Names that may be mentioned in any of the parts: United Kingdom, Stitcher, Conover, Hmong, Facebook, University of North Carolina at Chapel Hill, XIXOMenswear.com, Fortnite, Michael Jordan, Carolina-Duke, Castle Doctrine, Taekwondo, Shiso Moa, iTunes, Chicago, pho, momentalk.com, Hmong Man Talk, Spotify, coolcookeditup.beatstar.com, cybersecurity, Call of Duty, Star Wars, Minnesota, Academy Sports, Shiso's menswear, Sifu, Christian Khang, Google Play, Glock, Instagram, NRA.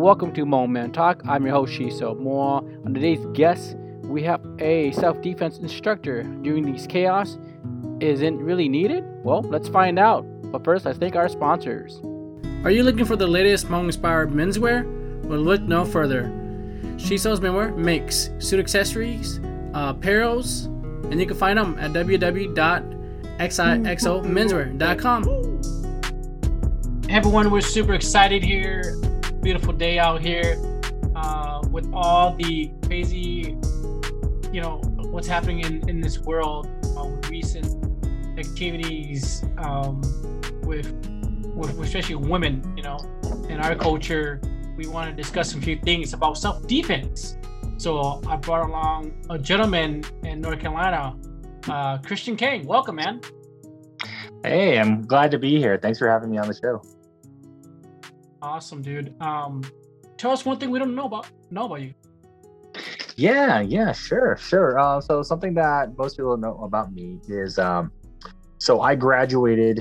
Welcome to Hmong Man Talk. I'm your host, Shiso Moa. On today's guest, we have a self-defense instructor. During these chaos, isn't really needed? Well, let's find out. But first, let's thank our sponsors. Are you looking for the latest Hmong-inspired menswear? Well, look no further. Shiso's Menswear makes suit accessories, apparels, and you can find them at www.XIXOMenswear.com. Hey everyone, we're super excited here. Beautiful day out here with all the crazy, what's happening in this world, recent activities with especially women, in our culture. We want to discuss a few things about self-defense. So I brought along a gentleman in North Carolina, Christian Khang. Welcome, man. Hey, I'm glad to be here. Thanks for having me on the show. Awesome, dude. Tell us one thing we don't know about you. Yeah, sure. So something that most people know about me is, so I graduated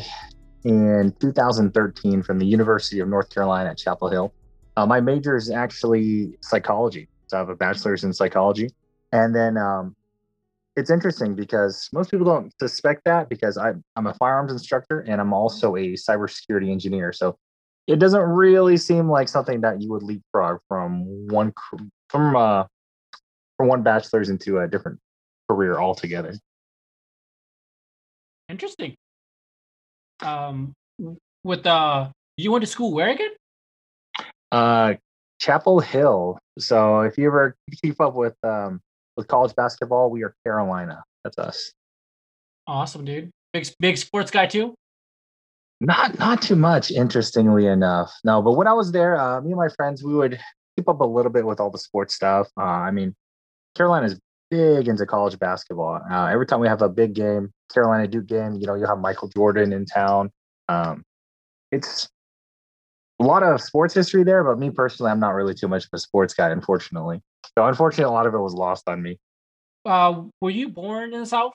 in 2013 from the University of North Carolina at Chapel Hill. My major is actually psychology. So I have a bachelor's in psychology. And then it's interesting because most people don't suspect that because I'm a firearms instructor and I'm also a cybersecurity engineer. So it doesn't really seem like something that you would leapfrog from one bachelor's into a different career altogether. Interesting. You went to school where again? Chapel Hill. So if you ever keep up with college basketball, we are Carolina. That's us. Awesome, dude. Big sports guy too. Not too much, interestingly enough. No, but when I was there, me and my friends, we would keep up a little bit with all the sports stuff. Carolina's big into college basketball. Every time we have a big game, Carolina-Duke game, you'll have Michael Jordan in town. It's a lot of sports history there, but me personally, I'm not really too much of a sports guy, unfortunately. So unfortunately, a lot of it was lost on me. Were you born in the South?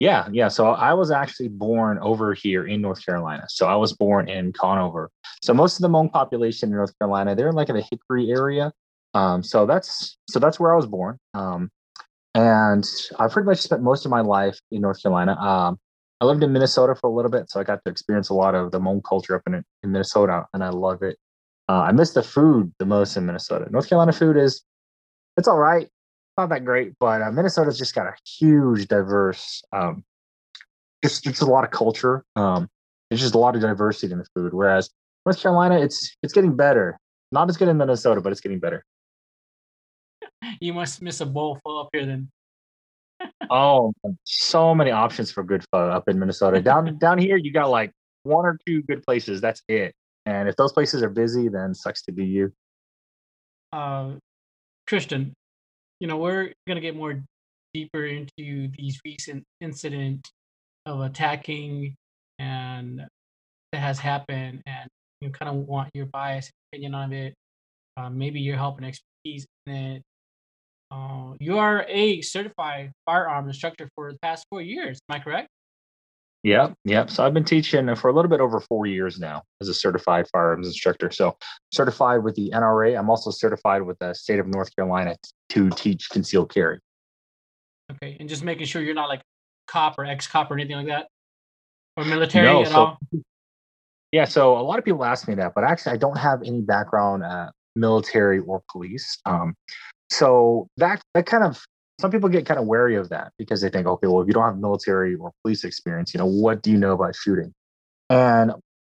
Yeah. So I was actually born over here in North Carolina. So I was born in Conover. So most of the Hmong population in North Carolina, they're in like in the Hickory area. So that's where I was born. And I pretty much spent most of my life in North Carolina. I lived in Minnesota for a little bit, so I got to experience a lot of the Hmong culture up in Minnesota, and I love it. I miss the food the most in Minnesota. North Carolina food it's all right. Not that great, but Minnesota's just got a huge, diverse, it's a lot of culture. There's just a lot of diversity in the food. Whereas North Carolina, it's getting better. Not as good in Minnesota, but it's getting better. You must miss a bowl full up here then. Oh, so many options for good pho up in Minnesota. Down here, you got like one or two good places. That's it. And if those places are busy, then sucks to be you. Christian. We're going to get more deeper into these recent incident of attacking and that has happened, and you kind of want your biased opinion on it, maybe your help and expertise in it. You are a certified firearm instructor for the past 4 years, am I correct? Yep. So I've been teaching for a little bit over 4 years now as a certified firearms instructor. So certified with the NRA. I'm also certified with the state of North Carolina to teach concealed carry. Okay. And just making sure you're not like cop or ex-cop or anything like that? Or military all? Yeah. So a lot of people ask me that, but actually I don't have any background military or police. So that kind of, some people get kind of wary of that because they think, okay, well, if you don't have military or police experience, what do you know about shooting? And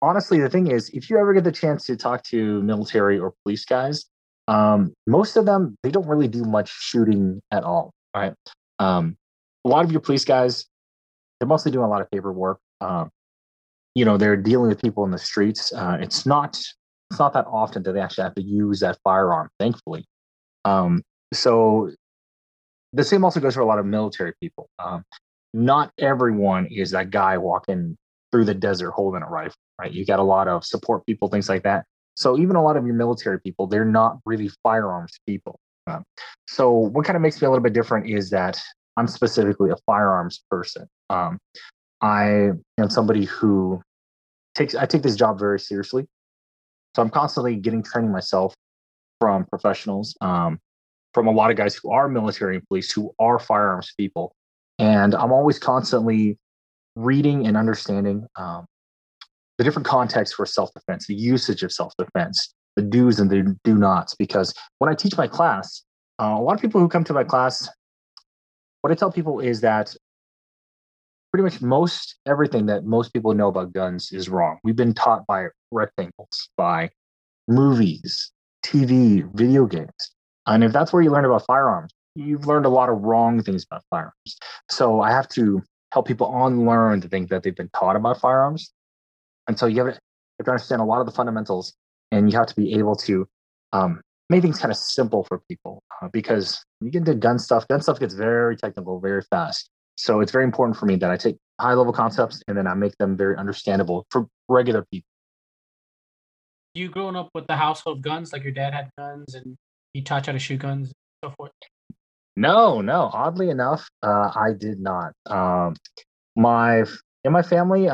honestly, the thing is, if you ever get the chance to talk to military or police guys, most of them, they don't really do much shooting at all, right? A lot of your police guys, they're mostly doing a lot of paperwork. They're dealing with people in the streets. It's not that often that they actually have to use that firearm, thankfully. So the same also goes for a lot of military people. Not everyone is that guy walking through the desert holding a rifle, right? You got a lot of support people, things like that. So even a lot of your military people, they're not really firearms people. So what kind of makes me a little bit different is that I'm specifically a firearms person. I am somebody who I take this job very seriously. So I'm constantly getting training myself from professionals, from a lot of guys who are military and police, who are firearms people. And I'm always constantly reading and understanding the different contexts for self-defense, the usage of self-defense, the do's and the do nots. Because when I teach my class, a lot of people who come to my class, what I tell people is that pretty much most everything that most people know about guns is wrong. We've been taught by rectangles, by movies, TV, video games. And if that's where you learn about firearms, you've learned a lot of wrong things about firearms. So I have to help people unlearn the things that they've been taught about firearms. And so you have to understand a lot of the fundamentals, and you have to be able to make things kind of simple for people, because you get into gun stuff gets very technical very fast. So it's very important for me that I take high-level concepts and then I make them very understandable for regular people. You growing up with the household guns, like your dad had guns and he taught you how to shoot guns and so forth? No. Oddly enough, I did not. In my family,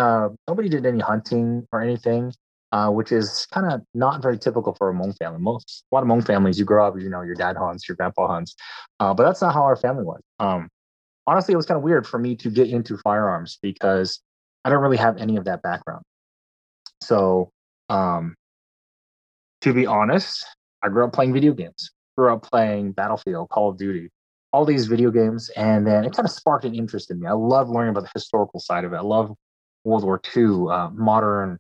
nobody did any hunting or anything, which is kind of not very typical for a Hmong family. A lot of Hmong families, you grow up, you know, your dad hunts, your grandpa hunts, but that's not how our family was. Honestly, it was kind of weird for me to get into firearms because I don't really have any of that background. So, to be honest, I grew up playing video games, grew up playing Battlefield, Call of Duty, all these video games. And then it kind of sparked an interest in me. I love learning about the historical side of it. I love World War II, modern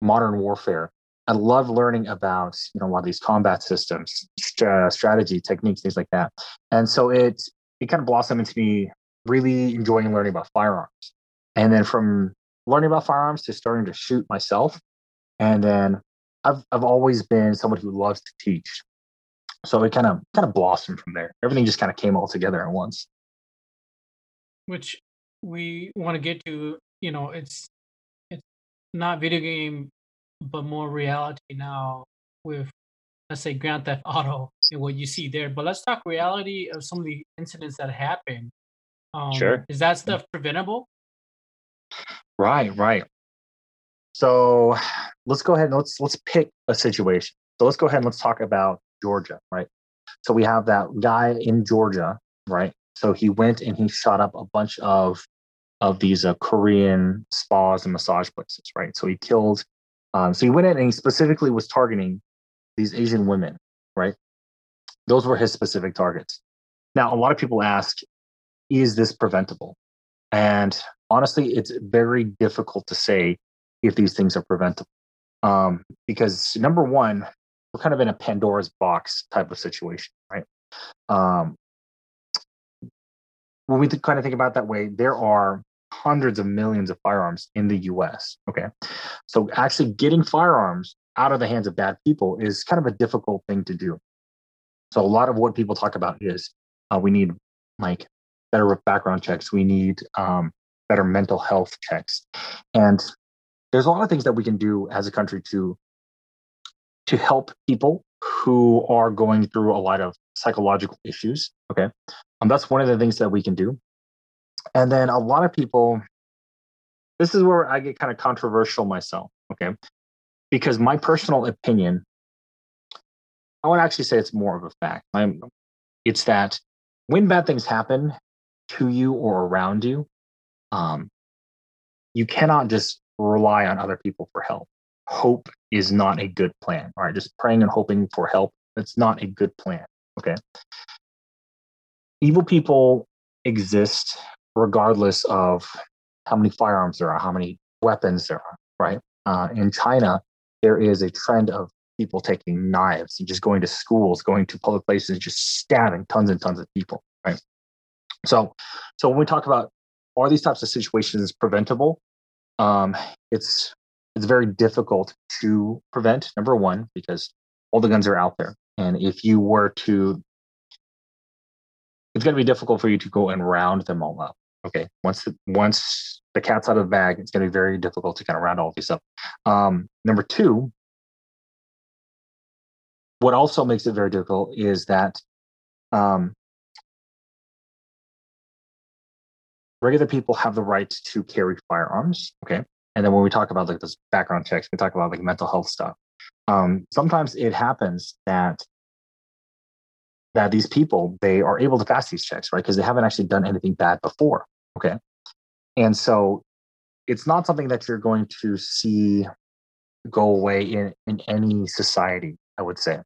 warfare. I love learning about, you know, a lot of these combat systems, strategy, techniques, things like that. And so it kind of blossomed into me really enjoying learning about firearms. And then from learning about firearms to starting to shoot myself. And then I've always been someone who loves to teach. So it kind of blossomed from there. Everything just kind of came all together at once. Which we want to get to, you know, it's not video game, but more reality now with, let's say, Grand Theft Auto and what you see there. But let's talk reality of some of the incidents that happen. Sure. Is that stuff preventable? Right. So let's go ahead and let's pick a situation. So let's go ahead and let's talk about Georgia, right? So we have that guy in Georgia, right? So he went and he shot up a bunch of these Korean spas and massage places, right? So he killed. So he went in and he specifically was targeting these Asian women, right? Those were his specific targets. Now, a lot of people ask, is this preventable? And honestly, it's very difficult to say if these things are preventable. Because number one, we're kind of in a Pandora's box type of situation, right? When we kind of think about it that way, there are hundreds of millions of firearms in the US, okay? So actually getting firearms out of the hands of bad people is kind of a difficult thing to do. So a lot of what people talk about is we need like better background checks. We need better mental health checks. And there's a lot of things that we can do as a country to help people who are going through a lot of psychological issues, okay? That's one of the things that we can do. And then a lot of people, this is where I get kind of controversial myself, okay? Because my personal opinion, I would actually say it's more of a fact. It's that when bad things happen to you or around you, you cannot just rely on other people for help. Hope is not a good plan. All right, just praying and hoping for help, that's not a good plan, okay? Evil people exist regardless of how many firearms there are, how many weapons there are, right? In China, there is a trend of people taking knives and just going to schools, going to public places, and just stabbing tons and tons of people, right? So when we talk about are these types of situations preventable, it's very difficult to prevent, number one, because all the guns are out there. And it's going to be difficult for you to go and round them all up, okay? Once the cat's out of the bag, it's going to be very difficult to kind of round all these up. Number two, what also makes it very difficult is that regular people have the right to carry firearms, okay? And then when we talk about like those background checks, we talk about like mental health stuff. sometimes it happens that these people, they are able to pass these checks, right? Because they haven't actually done anything bad before. Okay. And so it's not something that you're going to see go away in any society, I would say,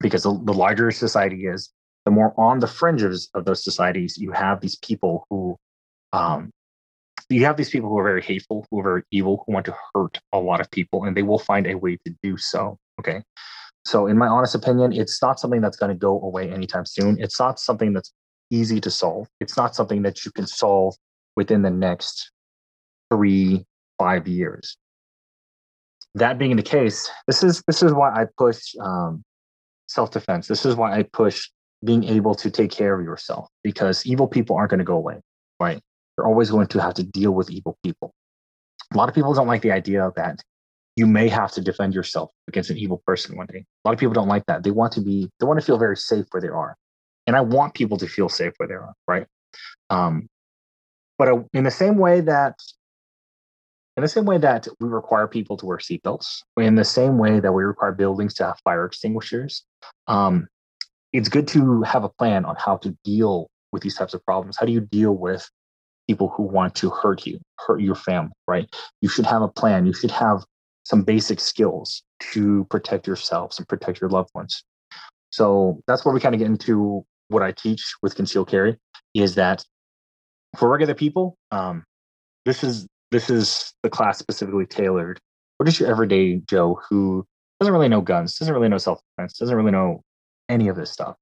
because the larger society is, the more on the fringes of those societies, you have these people who are very hateful, who are very evil, who want to hurt a lot of people, and they will find a way to do so. Okay. So in my honest opinion, it's not something that's going to go away anytime soon. It's not something that's easy to solve. It's not something that you can solve within the next 3-5 years. That being the case, this is why I push self-defense. This is why I push being able to take care of yourself, because evil people aren't going to go away, right? You're always going to have to deal with evil people. A lot of people don't like the idea that you may have to defend yourself against an evil person one day. A lot of people don't like that. They want to feel very safe where they are. And I want people to feel safe where they are, right? But in the same way that we require people to wear seatbelts, in the same way that we require buildings to have fire extinguishers, it's good to have a plan on how to deal with these types of problems. How do you deal with people who want to hurt you, hurt your family, right? You should have a plan. You should have some basic skills to protect yourselves and protect your loved ones. So that's where we kind of get into what I teach with concealed carry, is that for regular people, this is the class specifically tailored for just your everyday Joe who doesn't really know guns, doesn't really know self-defense, doesn't really know any of this stuff.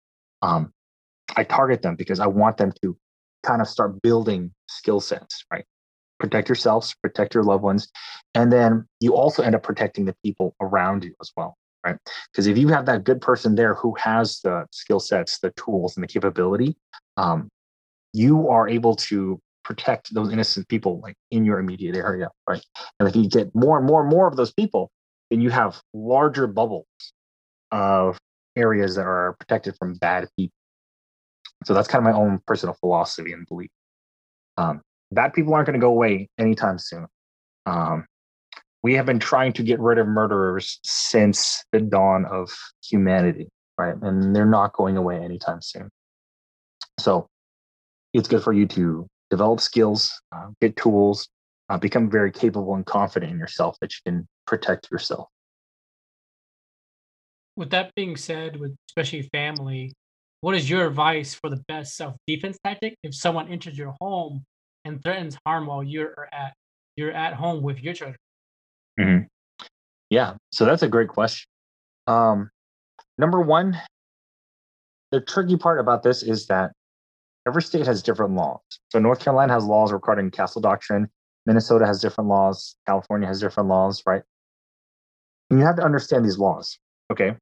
I target them because I want them to kind of start building skill sets, right? Protect yourselves, protect your loved ones. And then you also end up protecting the people around you as well, right? Because if you have that good person there who has the skill sets, the tools, and the capability, you are able to protect those innocent people like in your immediate area, right? And if you get more and more and more of those people, then you have larger bubbles of areas that are protected from bad people. So that's kind of my own personal philosophy and belief. Bad people aren't going to go away anytime soon. We have been trying to get rid of murderers since the dawn of humanity, right? And they're not going away anytime soon. So it's good for you to develop skills, get tools, become very capable and confident in yourself that you can protect yourself. With that being said, with especially family, what is your advice for the best self-defense tactic if someone enters your home and threatens harm while you're at home with your children? Mm-hmm. Yeah, so that's a great question. Number one, the tricky part about this is that every state has different laws. So North Carolina has laws regarding Castle Doctrine. Minnesota has different laws. California has different laws, right? And you have to understand these laws, okay?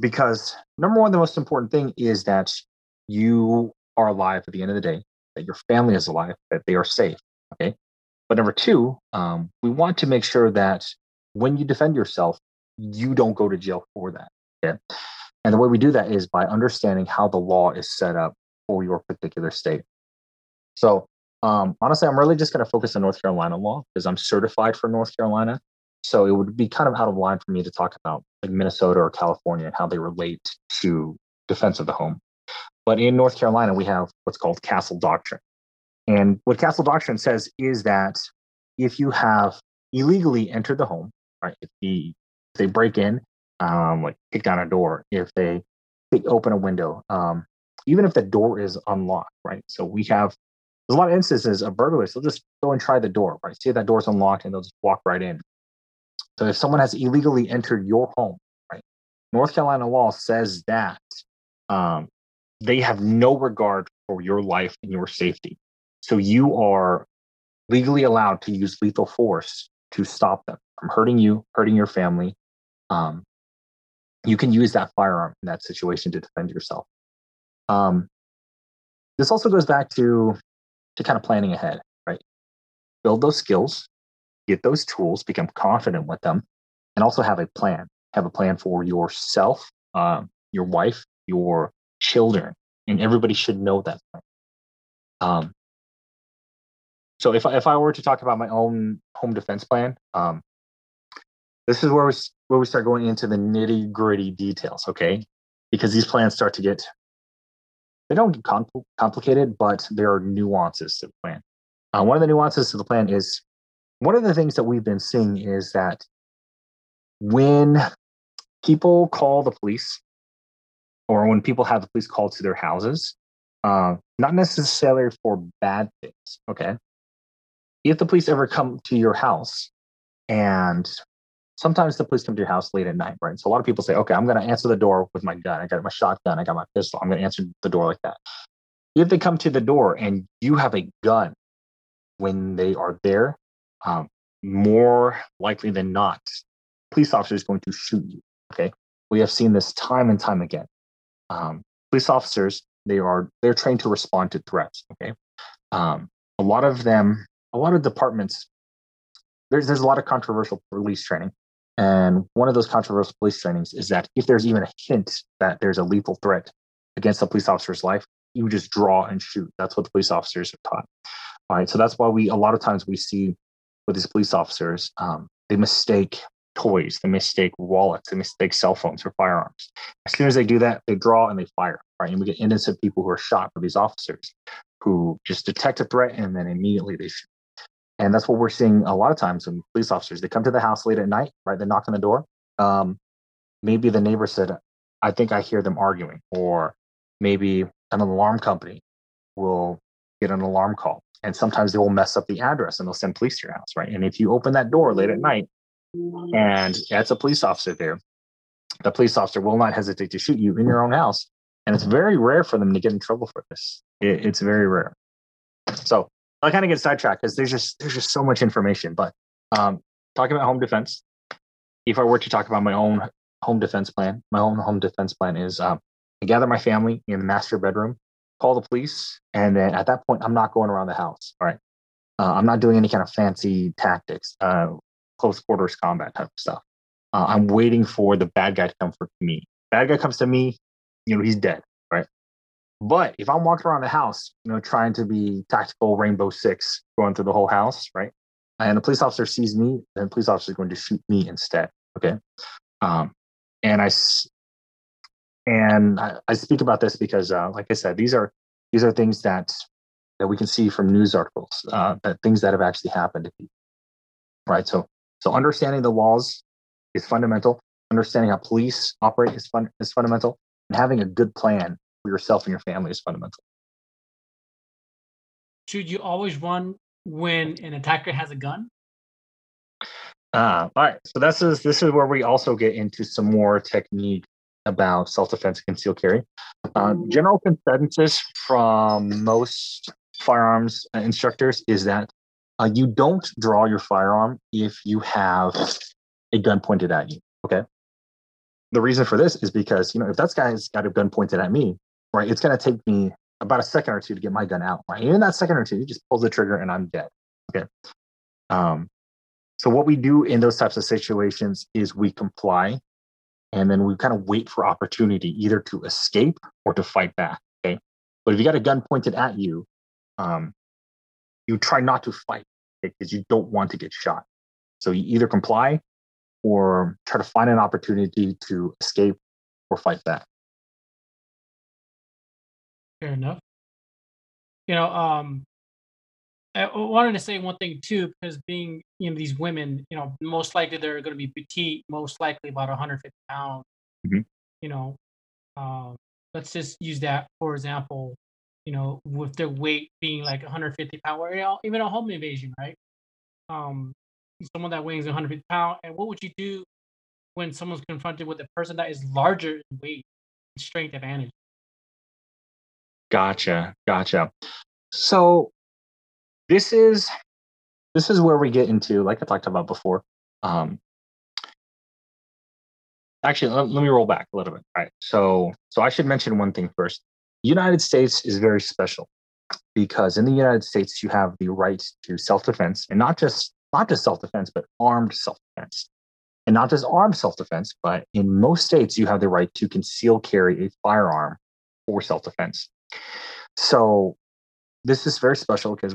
Because number one, the most important thing is that you are alive at the end of the day, that your family is alive, that they are safe, okay? But number two, we want to make sure that when you defend yourself, you don't go to jail for that, okay? And the way we do that is by understanding how the law is set up for your particular state. So honestly, I'm really just going to focus on North Carolina law because I'm certified for North Carolina. So it would be kind of out of line for me to talk about like Minnesota or California and how they relate to defense of the home. But in North Carolina, we have what's called Castle Doctrine. And what Castle Doctrine says is that if you have illegally entered the home, right, if they break in, like kick down a door, if they open a window, even if the door is unlocked, right? So we have, there's a lot of instances of burglars, they'll just go and try the door, right? See if that door's unlocked and they'll just walk right in. So if someone has illegally entered your home, right, North Carolina law says that they have no regard for your life and your safety. So you are legally allowed to use lethal force to stop them from hurting you, hurting your family. You can use that firearm in that situation to defend yourself. This also goes back to kind of planning ahead, right? Build those skills. Get those tools, become confident with them, and also have a plan. Have a plan for yourself, your wife, your children, and everybody should know that. So if I were to talk about my own home defense plan, This is where we start going into the nitty gritty details, okay? Because these plans start to get, they don't get complicated, but there are nuances to the plan. One of the nuances to the plan is, one of the things that we've been seeing is that when people call the police, or when people have the police called to their houses, not necessarily for bad things, okay? If the police ever come to your house, and sometimes the police come to your house late at night, right? So a lot of people say, okay, I'm going to answer the door with my gun. I got my shotgun. I got my pistol. I'm going to answer the door like that. If they come to the door and you have a gun when they are there, more likely than not, police officer is going to shoot you, okay? We have seen this time and time again. Police officers, they're trained to respond to threats, okay? A lot of departments, there's a lot of controversial police training. And one of those controversial police trainings is that if there's even a hint that there's a lethal threat against a police officer's life, you just draw and shoot. That's what the police officers are taught. All right, so that's why a lot of times we see with these police officers, they mistake toys, they mistake wallets, they mistake cell phones for firearms. As soon as they do that, they draw and they fire, right? And we get innocent people who are shot by these officers who just detect a threat and then immediately they shoot. And that's what we're seeing a lot of times when police officers, they come to the house late at night, right? They knock on the door. Maybe the neighbor said, I think I hear them arguing, or maybe an alarm company will get an alarm call. And sometimes they will mess up the address and they'll send police to your house, right? And if you open that door late at night and that's a police officer there, the police officer will not hesitate to shoot you in your own house. And it's very rare for them to get in trouble for this. It's very rare. So I kind of get sidetracked because there's just so much information. But talking about home defense, if I were to talk about my own home defense plan, my own home defense plan is I gather my family in the master bedroom, call the police, and then at that point, I'm not going around the house. All right, I'm not doing any kind of fancy tactics, close quarters combat type of stuff. I'm waiting for the bad guy to come for me. Bad guy comes to me, he's dead. But if I'm walking around the house, trying to be tactical Rainbow Six, going through the whole house, right? And the police officer sees me, then the police officer is going to shoot me instead, okay? And I speak about this because, like I said, these are things that we can see from news articles, that things that have actually happened to people, right? So understanding the laws is fundamental. Understanding how police operate is fundamental, and having a good plan for yourself and your family is fundamental. Should you always run when an attacker has a gun? All right. So this is where we also get into some more technique about self-defense and concealed carry. General consensus from most firearms instructors is that you don't draw your firearm if you have a gun pointed at you. Okay. The reason for this is because if that guy's got a gun pointed at me, right, it's going to take me about a second or two to get my gun out, right? And in that second or two, you just pull the trigger and I'm dead, okay? So what we do in those types of situations is we comply, and then we kind of wait for opportunity either to escape or to fight back, okay? But if you got a gun pointed at you, you try not to fight, okay? Because you don't want to get shot. So you either comply or try to find an opportunity to escape or fight back. Fair enough. I wanted to say one thing too, because being, these women, most likely they're going to be petite, most likely about 150 pounds, mm-hmm. Let's just use that for example, with their weight being like 150 pounds, or even a home invasion, right? Someone that weighs 150 pounds, and what would you do when someone's confronted with a person that is larger in weight and strength advantage? Gotcha. So this is where we get into, like I talked about before. Actually, let me roll back a little bit. All right. So I should mention one thing first. The United States is very special because in the United States you have the right to self-defense, and not just self-defense, but armed self-defense. And not just armed self-defense, but in most states you have the right to conceal carry a firearm for self-defense. So this is very special because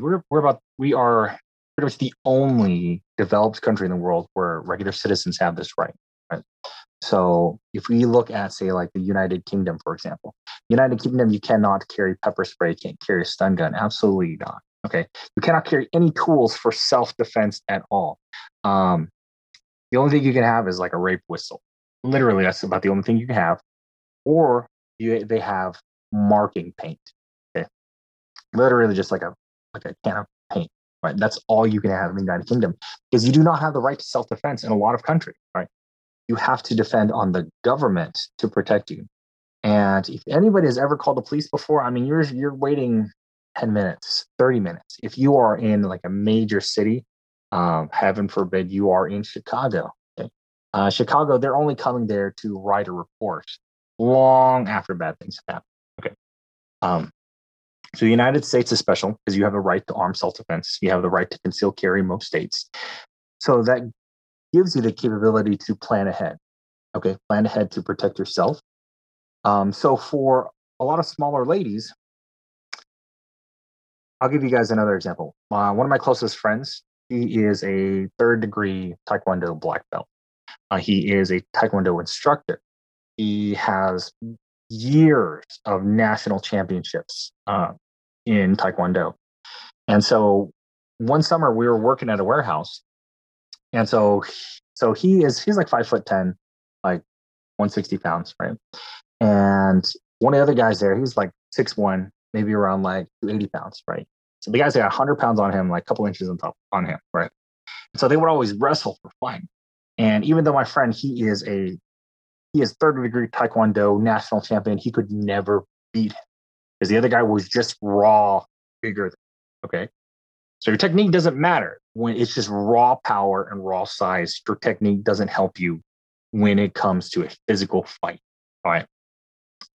we are it's the only developed country in the world where regular citizens have this right, right? So if we look at, say, like the United Kingdom, for example, United Kingdom, you cannot carry pepper spray, you can't carry a stun gun. Absolutely not. Okay. You cannot carry any tools for self-defense at all. The only thing you can have is like a rape whistle. Literally, that's about the only thing you can have. Or they have marking paint. Okay. Literally just like a can of paint. Right. That's all you can have in the United Kingdom, because you do not have the right to self-defense in a lot of countries, right? You have to depend on the government to protect you. And if anybody has ever called the police before, I mean, you're waiting 10 minutes, 30 minutes. If you are in like a major city, heaven forbid you are in Chicago. Okay? Chicago, they're only coming there to write a report long after bad things happen. Okay. So the United States is special because you have the right to armed self-defense. You have the right to conceal carry in most states. So that gives you the capability to plan ahead. Okay, plan ahead to protect yourself. So for a lot of smaller ladies, I'll give you guys another example. One of my closest friends, he is a third-degree Taekwondo black belt. He is a Taekwondo instructor. He has years of national championships in Taekwondo. And so one summer we were working at a warehouse. And so he's like 5'10", like 160 pounds, right? And one of the other guys there, he's like 6'1", maybe around like 280 pounds, right? So the guy's got 100 pounds on him, like a couple inches on top on him, right? And so they would always wrestle for fun. And even though my friend, he is third-degree Taekwondo national champion, he could never beat him because the other guy was just raw bigger than him, okay? So your technique doesn't matter when it's just raw power and raw size. Your technique doesn't help you when it comes to a physical fight. All right.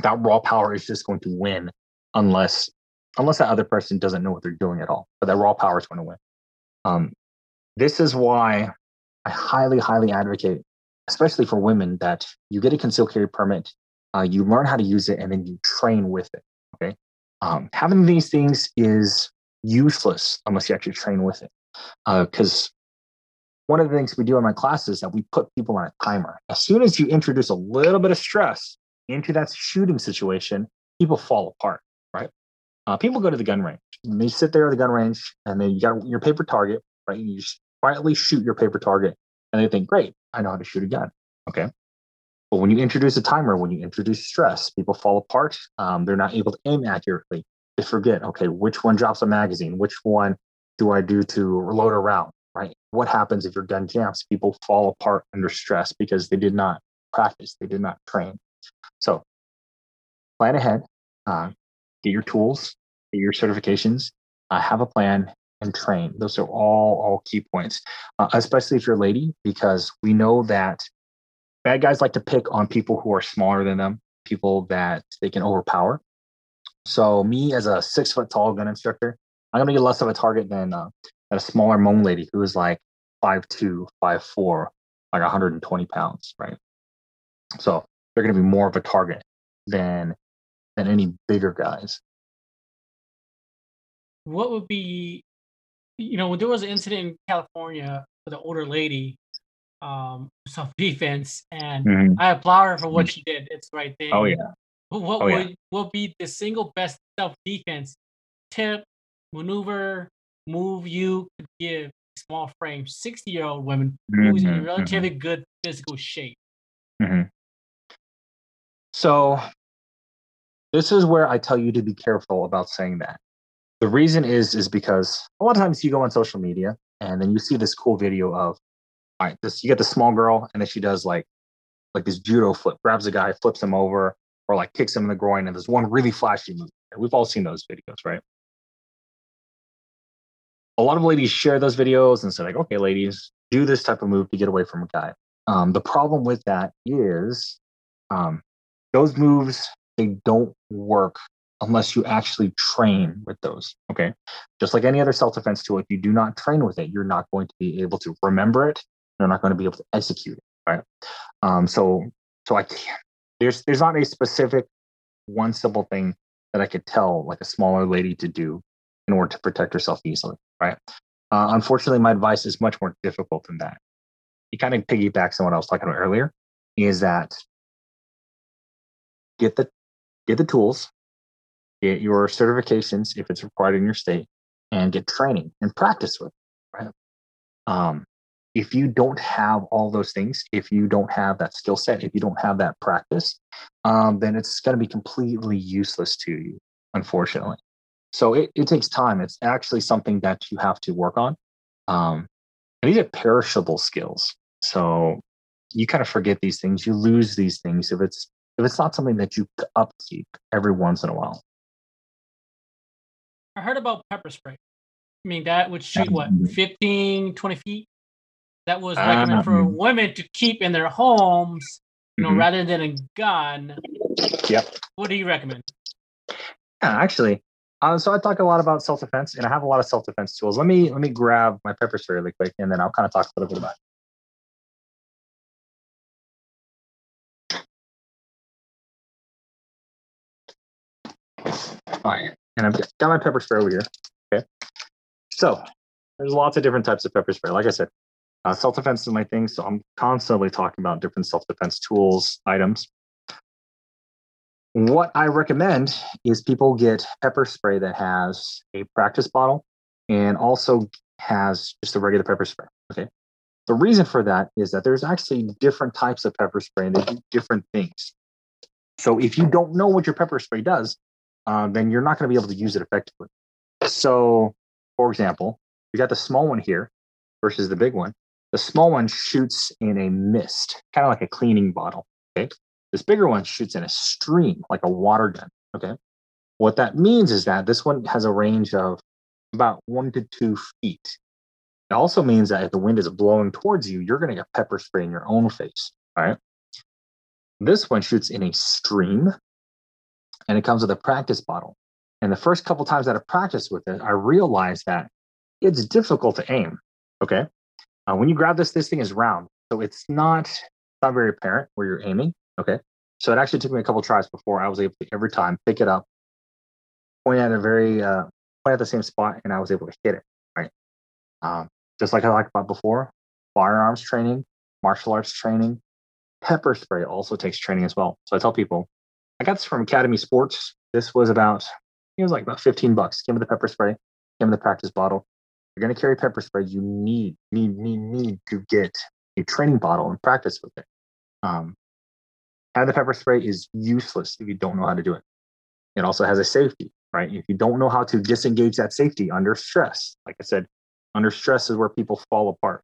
That raw power is just going to win unless that other person doesn't know what they're doing at all. But that raw power is going to win. This is why I highly, highly advocate, especially for women, that you get a concealed carry permit, you learn how to use it, and then you train with it. Okay. Having these things is useless unless you actually train with it, because one of the things we do in my class is that we put people on a timer. As soon as you introduce a little bit of stress into that shooting situation, people fall apart, right? People go to the gun range and they sit there at the gun range, and then you got your paper target, right? And you just quietly shoot your paper target, and they think, great, I know how to shoot a gun. Okay. But when you introduce a timer, when you introduce stress, people fall apart. They're not able to aim accurately. They forget, okay, which one drops a magazine? Which one do I do to reload a round, right? What happens if your gun jams? People fall apart under stress because they did not practice. They did not train. So plan ahead, get your tools, get your certifications, have a plan, and train. Those are all key points, especially if you're a lady, because we know that bad guys like to pick on people who are smaller than them, people that they can overpower. So me as a 6 foot tall gun instructor, I'm going to be less of a target than a smaller Hmong lady who is like 5'2", 5'4", like 120 pounds, right? So they're going to be more of a target than any bigger guys. What would be, when there was an incident in California with an older lady, self-defense, and I applaud her for what she did. It's the right thing. Oh, yeah. What would be the single best self-defense tip, maneuver, move you could give small frame 60-year-old women who's in relatively good physical shape? So this is where I tell you to be careful about saying that. The reason is because a lot of times you go on social media and then you see this cool video of, all right, you get the small girl, and then she does like this judo flip, grabs a guy, flips him over, or like kicks him in the groin, and there's one really flashy move. We've all seen those videos, right? A lot of ladies share those videos and say, like, okay, ladies, do this type of move to get away from a guy. The problem with that is those moves, they don't work unless you actually train with those, okay? Just like any other self-defense tool, if you do not train with it, you're not going to be able to remember it. You're not going to be able to execute it, right? So I can't. There's not a specific one simple thing that I could tell like a smaller lady to do in order to protect herself easily, right? Unfortunately, my advice is much more difficult than that. You kind of piggybacks on what I was talking about earlier, is that get the tools, get your certifications if it's required in your state, and get training and practice with it, right? If you don't have all those things, if you don't have that skill set, if you don't have that practice, then it's going to be completely useless to you, unfortunately. So it takes time. It's actually something that you have to work on. And these are perishable skills. So you kind of forget these things. You lose these things if it's not something that you upkeep every once in a while. I heard about pepper spray. I mean, that would shoot, what, 15, 20 feet? That was recommended for women to keep in their homes, you know, rather than a gun. Yep. What do you recommend? Yeah, actually, so I talk a lot about self-defense, and I have a lot of self-defense tools. Let me grab my pepper spray really quick, and then I'll kind of talk a little bit about it. All right, and I've got my pepper spray over here. Okay, so there's lots of different types of pepper spray. Like I said. Self-defense is my thing, so I'm constantly talking about different self-defense tools, items. What I recommend is people get pepper spray that has a practice bottle and also has just a regular pepper spray. Okay. The reason for that is that there's actually different types of pepper spray and they do different things. So if you don't know what your pepper spray does, then you're not going to be able to use it effectively. So, for example, we got the small one here versus the big one. The small one shoots in a mist, kind of like a cleaning bottle, okay? This bigger one shoots in a stream, like a water gun, okay? What that means is that this one has a range of about 1 to 2 feet. It also means that if the wind is blowing towards you, you're going to get pepper spray in your own face, all right? This one shoots in a stream, and it comes with a practice bottle. And the first couple times that I practiced with it, I realized that it's difficult to aim, okay? When you grab this thing is round, so it's not very apparent where you're aiming. Okay, so it actually took me a couple tries before I was able to every time pick it up, point at the same spot, and I was able to hit it right. Just like I talked about before, firearms training, martial arts training, pepper spray also takes training as well. So I tell people, I got this from Academy Sports. This was about $15. Came with the pepper spray, came with the practice bottle. You're going to carry pepper spray, you need to get a training bottle and practice with it. Having the pepper spray is useless if you don't know how to do it. It also has a safety, right? If you don't know how to disengage that safety under stress, like I said, under stress is where people fall apart.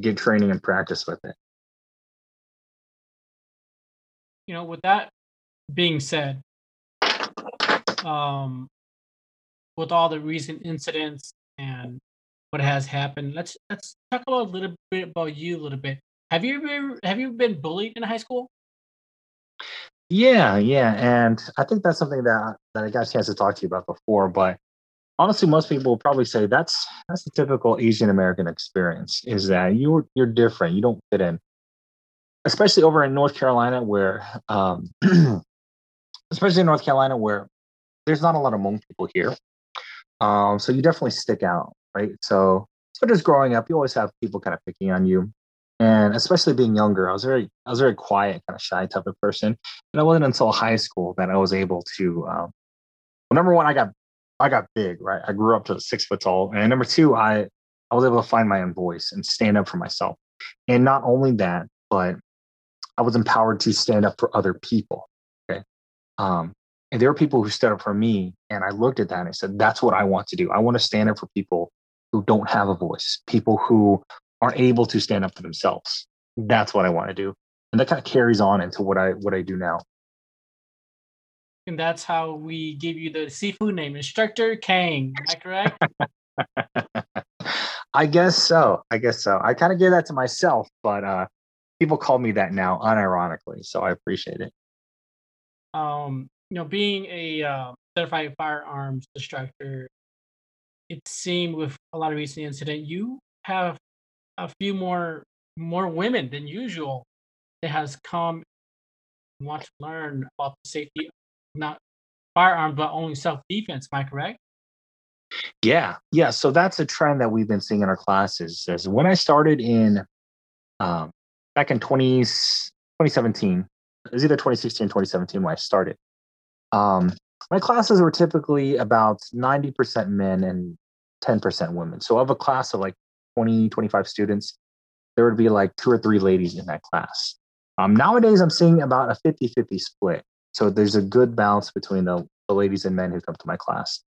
Get training and practice with it. You know, with that being said, with all the recent incidents and what has happened, let's talk about a little bit about you. Have you been bullied in high school? Yeah, and I think that's something that I got a chance to talk to you about before. But honestly, most people will probably say that's the typical Asian American experience, is that you're different, you don't fit in, especially over in North Carolina, where there's not a lot of Hmong people here. So you definitely stick out, right? So just growing up, you always have people kind of picking on you, and especially being younger, I was very quiet, kind of shy type of person, and it wasn't until high school that I was able to. Number one, I got big, right? I grew up to 6 foot tall, and number two, I was able to find my own voice and stand up for myself, and not only that, but I was empowered to stand up for other people. Okay. And there were people who stood up for me, and I looked at that and I said, that's what I want to do. I want to stand up for people who don't have a voice, people who aren't able to stand up for themselves. That's what I want to do. And that kind of carries on into what I do now. And that's how we give you the Sifu name, Instructor Kang. Am I correct? I guess so. I kind of gave that to myself, but people call me that now, unironically. So I appreciate it. You know, being a certified firearms instructor, it seemed with a lot of recent incident, you have a few more women than usual that has come and want to learn about the safety, not firearms, but only self-defense. Am I correct? Yeah. So that's a trend that we've been seeing in our classes. Is when I started in back in 2017, it was either 2016 or 2017 when I started. My classes were typically about 90% men and 10% women. So of a class of like 20, 25 students, there would be like 2 or 3 ladies in that class. Nowadays, I'm seeing about a 50-50 split. So there's a good balance between the ladies and men who come to my class.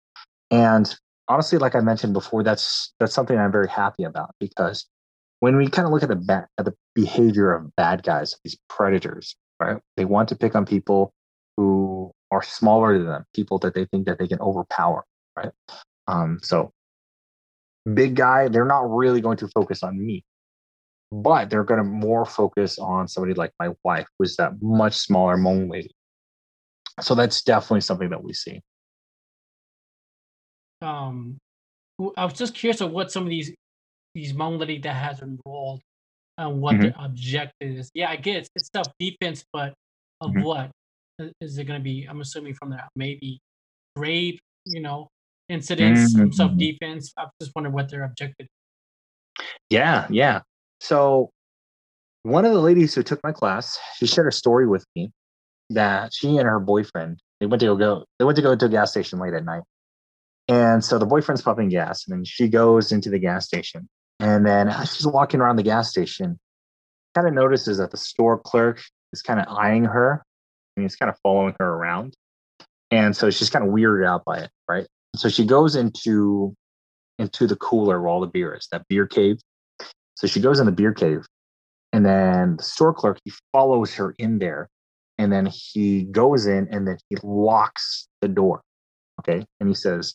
And honestly, like I mentioned before, that's something I'm very happy about, because when we kind of look at the behavior of bad guys, these predators, right? They want to pick on people who are smaller than them, people that they think that they can overpower, right? So big guy, they're not really going to focus on me, but they're going to more focus on somebody like my wife, who's that much smaller Hmong lady. So that's definitely something that we see. I was just curious of what some of these Hmong lady that has enrolled and what their objective is. Yeah, I get it's self-defense, but of what? Is it going to be, I'm assuming from that, maybe rape, incidents, self-defense? I just wonder what their objective is. Yeah. So one of the ladies who took my class, she shared a story with me that she and her boyfriend, they went to go to a gas station late at night. And so the boyfriend's pumping gas, and then she goes into the gas station. And then as she's walking around the gas station, kind of notices that the store clerk is kind of eyeing her, and he's kind of following her around. And so she's kind of weirded out by it, right? So she goes into the cooler where all the beer is, that beer cave. So she goes in the beer cave, and then the store clerk, he follows her in there, and then he goes in, and then he locks the door, okay? And he says,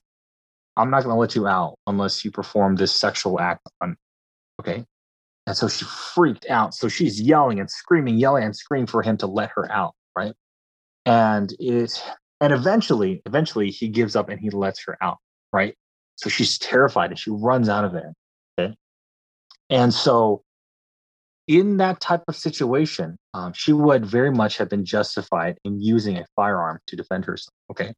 "I'm not going to let you out unless you perform this sexual act on me." Okay. And so she freaked out. So she's yelling and screaming for him to let her out. Right. And eventually he gives up and he lets her out. Right. So she's terrified and she runs out of there. Okay. And so in that type of situation, she would very much have been justified in using a firearm to defend herself. Okay.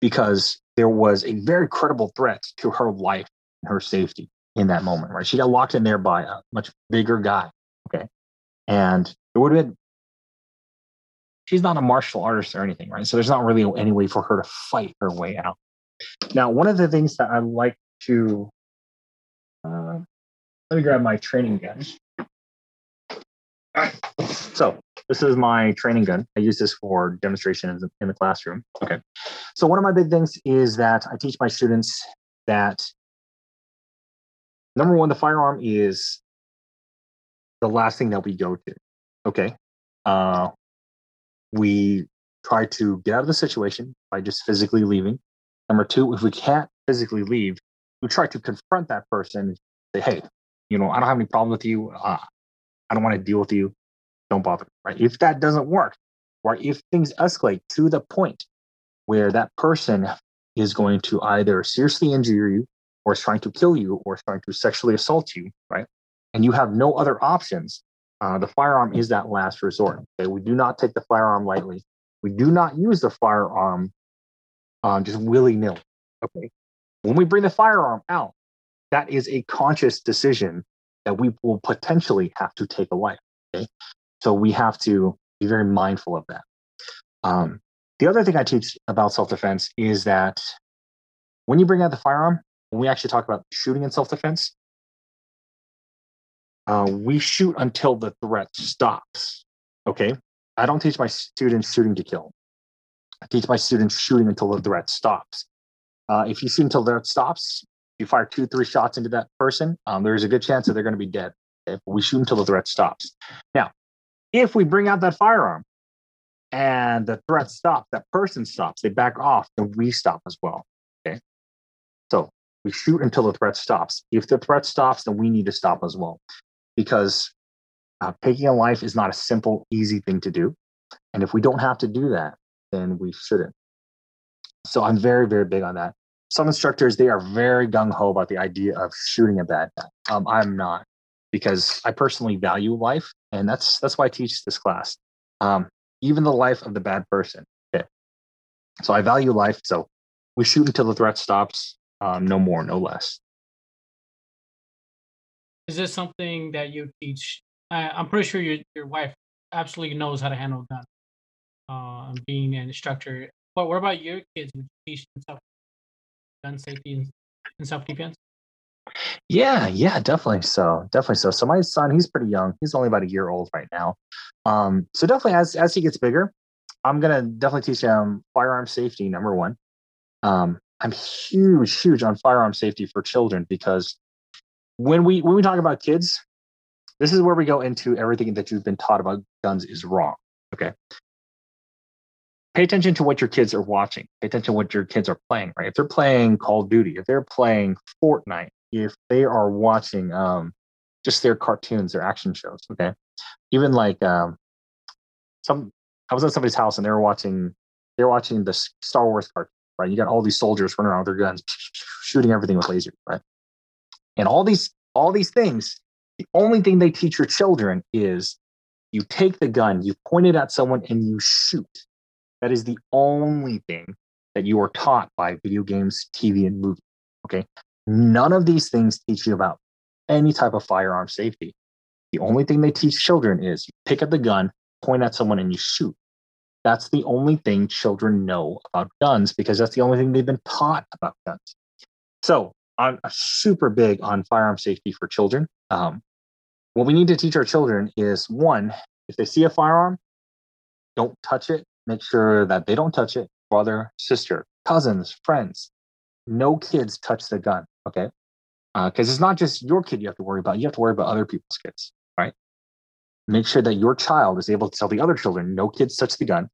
Because there was a very credible threat to her life and her safety in that moment, right? She got locked in there by a much bigger guy, okay? And it would have been, she's not a martial artist or anything, right? So there's not really any way for her to fight her way out. Now, one of the things that I like to, let me grab my training gun. So this is my training gun. I use this for demonstrations in the classroom. Okay. So one of my big things is that I teach my students that, number one, the firearm is the last thing that we go to. Okay. We try to get out of the situation by just physically leaving. Number two, if we can't physically leave, we try to confront that person and say, "Hey, I don't have any problem with you. I don't want to deal with you. Don't bother." Right? If that doesn't work, right? If things escalate to the point where that person is going to either seriously injure you or is trying to kill you or is trying to sexually assault you, right? And you have no other options, the firearm is that last resort. Okay? We do not take the firearm lightly. We do not use the firearm just willy-nilly. Okay? When we bring the firearm out, that is a conscious decision that we will potentially have to take a life. Okay? So we have to be very mindful of that. The other thing I teach about self-defense is that when you bring out the firearm, when we actually talk about shooting in self-defense, we shoot until the threat stops. Okay? I don't teach my students shooting to kill. I teach my students shooting until the threat stops. If you shoot until the threat stops, you fire 2-3 shots into that person, there's a good chance that they're going to be dead. Okay? We shoot until the threat stops. Now, if we bring out that firearm and the threat stops, that person stops, they back off, then we stop as well. Okay? So we shoot until the threat stops. If the threat stops, then we need to stop as well, because taking a life is not a simple, easy thing to do. And if we don't have to do that, then we shouldn't. So I'm very, very big on that. Some instructors, they are very gung-ho about the idea of shooting a bad guy. I'm not, because I personally value life, and that's why I teach this class. Even the life of the bad person. Okay. So I value life, so We shoot until the threat stops, no more, no less. Is this something that you teach? I'm pretty sure your wife absolutely knows how to handle guns, being an instructor. But what about your kids? Would you teach them gun safety and self-defense? Yeah, definitely so. So my son, he's pretty young. He's only about a year old right now. So definitely as he gets bigger, I'm going to definitely teach him firearm safety, number one. I'm huge on firearm safety for children, because when we talk about kids, this is where we go into everything that you've been taught about guns is wrong. Okay. Pay attention to what your kids are watching. Pay attention to what your kids are playing, right? If they're playing Call of Duty, if they're playing Fortnite, if they are watching just their cartoons, their action shows, okay? Even like I was at somebody's house and they were watching the Star Wars cartoon, right? You got all these soldiers running around with their guns, shooting everything with lasers, right? And all these things, the only thing they teach your children is you take the gun, you point it at someone, and you shoot. That is the only thing that you are taught by video games, TV, and movies, okay? None of these things teach you about any type of firearm safety. The only thing they teach children is you pick up the gun, point at someone, and you shoot. That's the only thing children know about guns, because that's the only thing they've been taught about guns. So I'm super big on firearm safety for children. What we need to teach our children is, one, if they see a firearm, don't touch it. Make sure that they don't touch it. Brother, sister, cousins, friends. No kids touch the gun, okay? Because it's not just your kid you have to worry about. You have to worry about other people's kids, right? Make sure that your child is able to tell the other children, no kids touch the gun,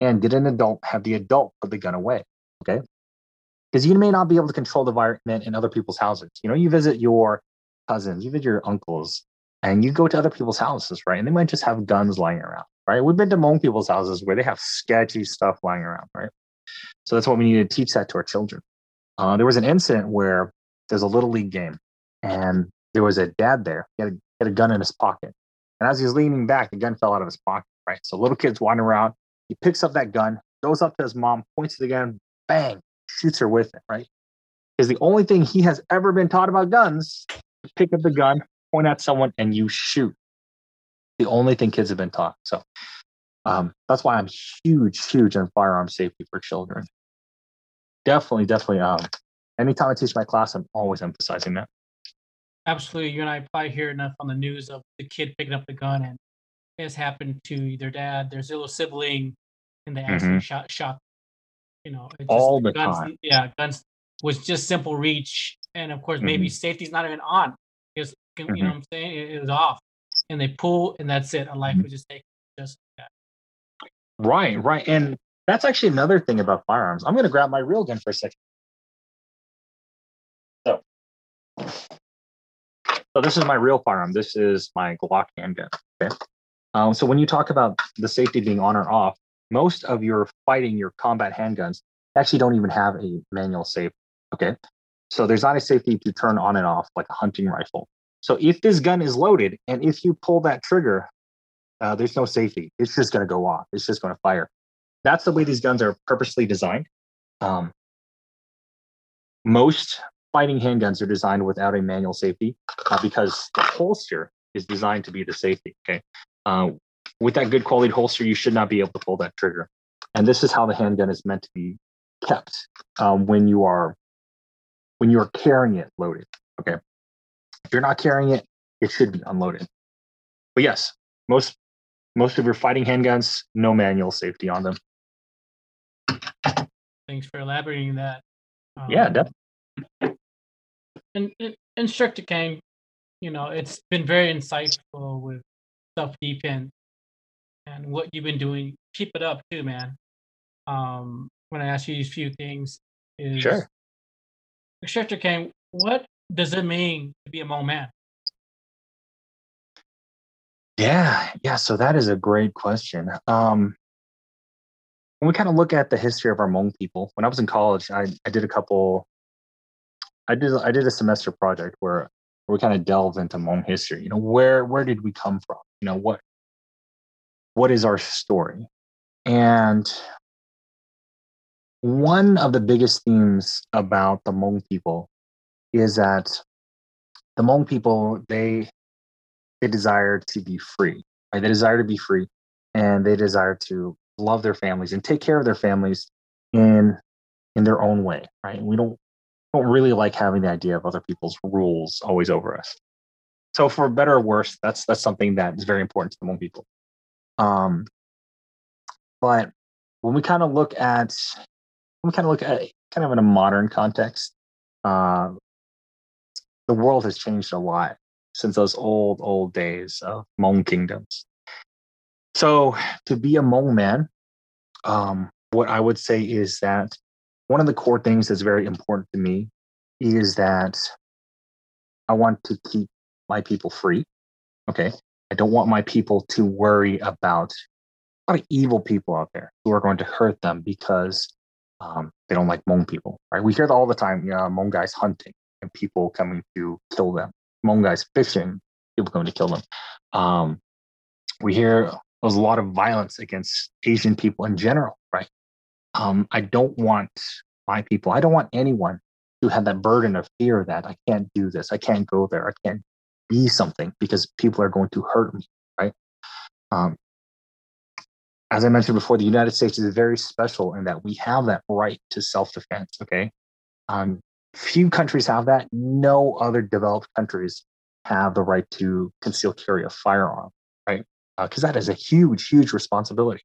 and get an adult, have the adult put the gun away, okay? Because you may not be able to control the environment in other people's houses. You know, you visit your cousins, you visit your uncles, and you go to other people's houses, right? And they might just have guns lying around, right? We've been to Hmong people's houses where they have sketchy stuff lying around, right? So that's what we need to teach that to our children. There was an incident where there's a little league game, and there was a dad there. He had a gun in his pocket, and as he was leaning back, the gun fell out of his pocket. Right, so little kid's wandering around. He picks up that gun, goes up to his mom, points at the gun, bang, shoots her with it. Right, because the only thing he has ever been taught about guns: is pick up the gun, point at someone, and you shoot. The only thing kids have been taught. So that's why I'm huge on firearm safety for children. Definitely. Anytime I teach my class, I'm always emphasizing that. Absolutely. You and I probably hear enough on the news of the kid picking up the gun, and it has happened to their dad, their little sibling, and they actually shot. You know, it's all just, the guns, time. Yeah, guns was just simple reach, and of course, maybe safety's not even on. Because you know what I'm saying, it was off, and they pull, and that's it. A life was just taken, just like that. Right, and. That's actually another thing about firearms. I'm going to grab my real gun for a second. So this is my real firearm. This is my Glock handgun. Okay. So when you talk about the safety being on or off, most of your fighting, your combat handguns, actually don't even have a manual safety. Okay. So there's not a safety to turn on and off like a hunting rifle. So if this gun is loaded and if you pull that trigger, there's no safety. It's just going to go off. It's just going to fire. That's the way these guns are purposely designed. Most fighting handguns are designed without a manual safety because the holster is designed to be the safety. Okay, with that good quality holster, you should not be able to pull that trigger. And this is how the handgun is meant to be kept when you are carrying it loaded. Okay, if you're not carrying it, it should be unloaded. But yes, most of your fighting handguns, no manual safety on them. Thanks for elaborating that. Yeah, definitely. And Instructor Khang, you know, it's been very insightful with self-defense and what you've been doing. Keep it up too, man. When I ask you these few things, is sure. Instructor Khang, what does it mean to be a Hmong man? Yeah. So that is a great question. When we kind of look at the history of our Hmong people, when I was in college, I did a semester project where we kind of delved into Hmong history. You know, where did we come from? You know, what is our story? And one of the biggest themes about the Hmong people is that the Hmong people, they desire to be free, right? They desire to be free, and they desire to love their families and take care of their families in their own way, right? We don't really like having the idea of other people's rules always over us. So for better or worse, that's something that is very important to the Hmong people. But when we kind of look at kind of in a modern context, the world has changed a lot since those old days of Hmong kingdoms. So to be a Hmong man, what I would say is that one of the core things that's very important to me is that I want to keep my people free. Okay. I don't want my people to worry about a lot of evil people out there who are going to hurt them because they don't like Hmong people, right? We hear that all the time, Hmong guys hunting and people coming to kill them. Hmong guys fishing, people coming to kill them. We hear there's a lot of violence against Asian people in general, right? I don't want my people, I don't want anyone to have that burden of fear that I can't do this, I can't go there, I can't be something because people are going to hurt me, right? As I mentioned before, the United States is very special in that we have that right to self-defense, okay? Few countries have that. No other developed countries have the right to conceal carry a firearm, right? Because that is a huge, huge responsibility.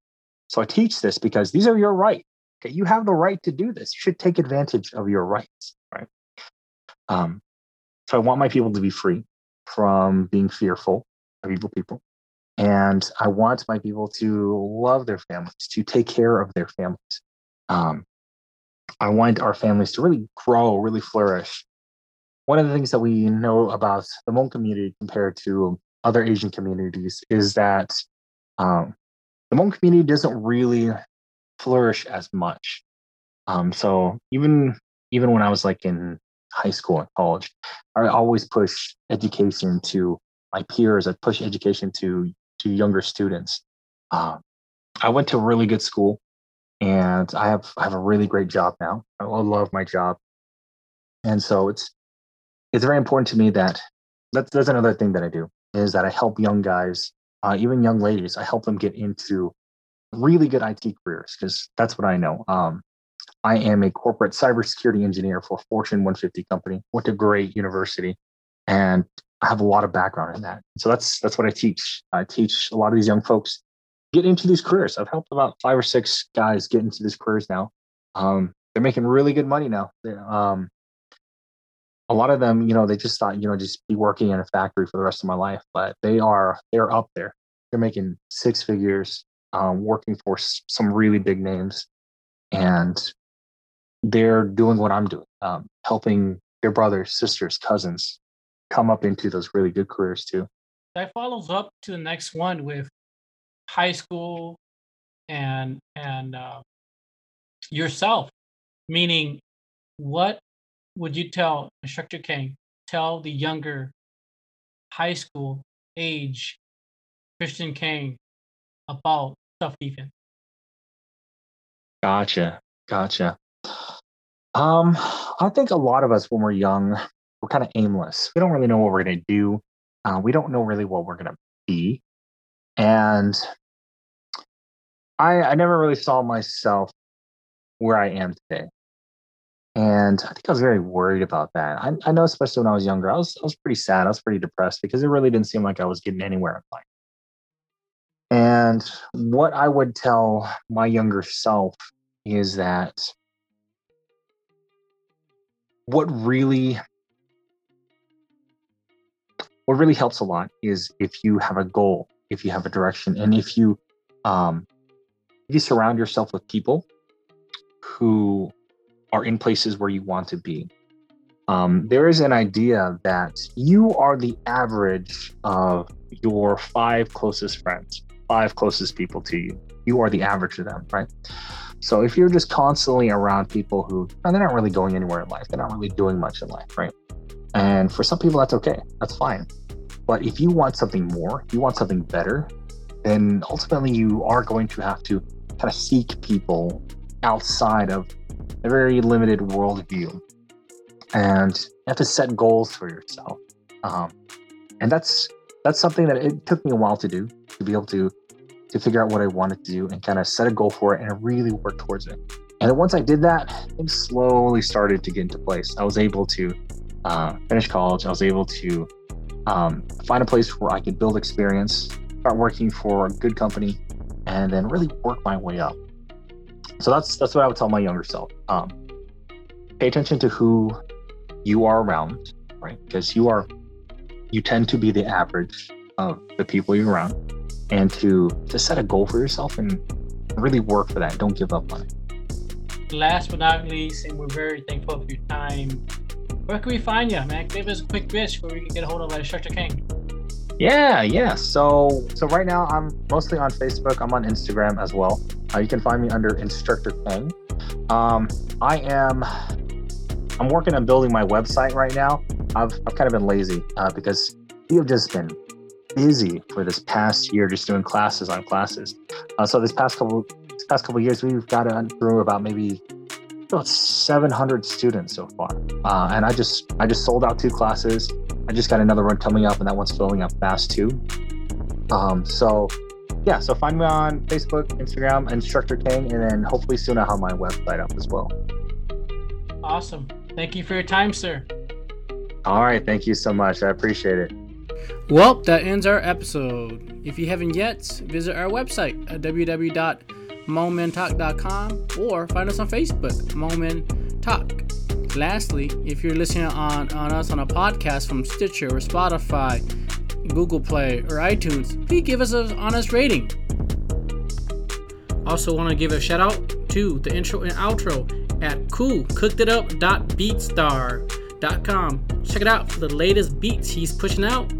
So I teach this because these are your rights. Okay, you have the right to do this. You should take advantage of your rights, right? So I want my people to be free from being fearful of evil people. And I want my people to love their families, to take care of their families. I want our families to really grow, really flourish. One of the things that we know about the Hmong community compared to other Asian communities is that the Hmong community doesn't really flourish as much. So even when I was like in high school and college, I always pushed education to my peers. I pushed education to younger students. I went to a really good school, and I have a really great job now. I love my job, and so it's very important to me that that's another thing that I do is that I help young guys, even young ladies. I help them get into really good IT careers because that's what I know. I am a corporate cybersecurity engineer for a Fortune 150 company. Went to a great university, and I have a lot of background in that. So that's what I teach. I teach a lot of these young folks get into these careers. I've helped about 5 or 6 guys get into these careers now. They're making really good money now. A lot of them, they just thought, just be working in a factory for the rest of my life. But they're up there. They're making 6 figures, working for some really big names, and they're doing what I'm doing, helping their brothers, sisters, cousins come up into those really good careers too. That follows up to the next one with high school and yourself, meaning what would you tell Instructor Khang, tell the younger high school age Christian Khang about self-defense? Gotcha. I think a lot of us when we're young, we're kind of aimless. We don't really know what we're going to do. We don't know really what we're going to be. And I never really saw myself where I am today. And I think I was very worried about that. I know, especially when I was younger, I was pretty sad. I was pretty depressed because it really didn't seem like I was getting anywhere in life. And what I would tell my younger self is that what really helps a lot is if you have a goal, if you have a direction, and if you surround yourself with people who are in places where you want to be. There is an idea that you are the average of your 5 closest friends, 5 closest people to you. You are the average of them, right? So if you're just constantly around people who, they're not really going anywhere in life, they're not really doing much in life, right? And for some people, that's okay, that's fine. But if you want something more, you want something better, then ultimately you are going to have to kind of seek people outside of a very limited worldview, and you have to set goals for yourself. And that's something that it took me a while to do, to be able to figure out what I wanted to do and kind of set a goal for it and really work towards it. And then once I did that, things slowly started to get into place. I was able to finish college. I was able to find a place where I could build experience, start working for a good company, and then really work my way up. So that's what I would tell my younger self. Pay attention to who you are around, right? Because you tend to be the average of the people you're around, and to set a goal for yourself and really work for that. Don't give up on it. Last but not least, and we're very thankful for your time, where can we find you, man? Give us a quick pitch where we can get a hold of Instructor King. Yeah. So right now I'm mostly on Facebook. I'm on Instagram as well. You can find me under Instructor King. I'm working on building my website right now. I've kind of been lazy because we have just been busy for this past year, just doing classes on classes. So this past couple of years, we've gotten through about 700 students so far, and I just sold out 2 classes. I just got another one coming up, and that one's filling up fast too. So find me on Facebook, Instagram, Instructor King, and then hopefully soon I'll have my website up as well. Awesome. Thank you for your time, sir. All right, thank you so much. I appreciate it. Well, that ends our episode. If you haven't yet, visit our website at www.momentalk.com or find us on Facebook, Hmong Man Talk. Lastly, if you're listening on us on a podcast from Stitcher or Spotify, Google Play, or iTunes, please give us an honest rating. Also want to give a shout out to the intro and outro at coolcookeditup.beatstar.com. Check it out for the latest beats he's pushing out.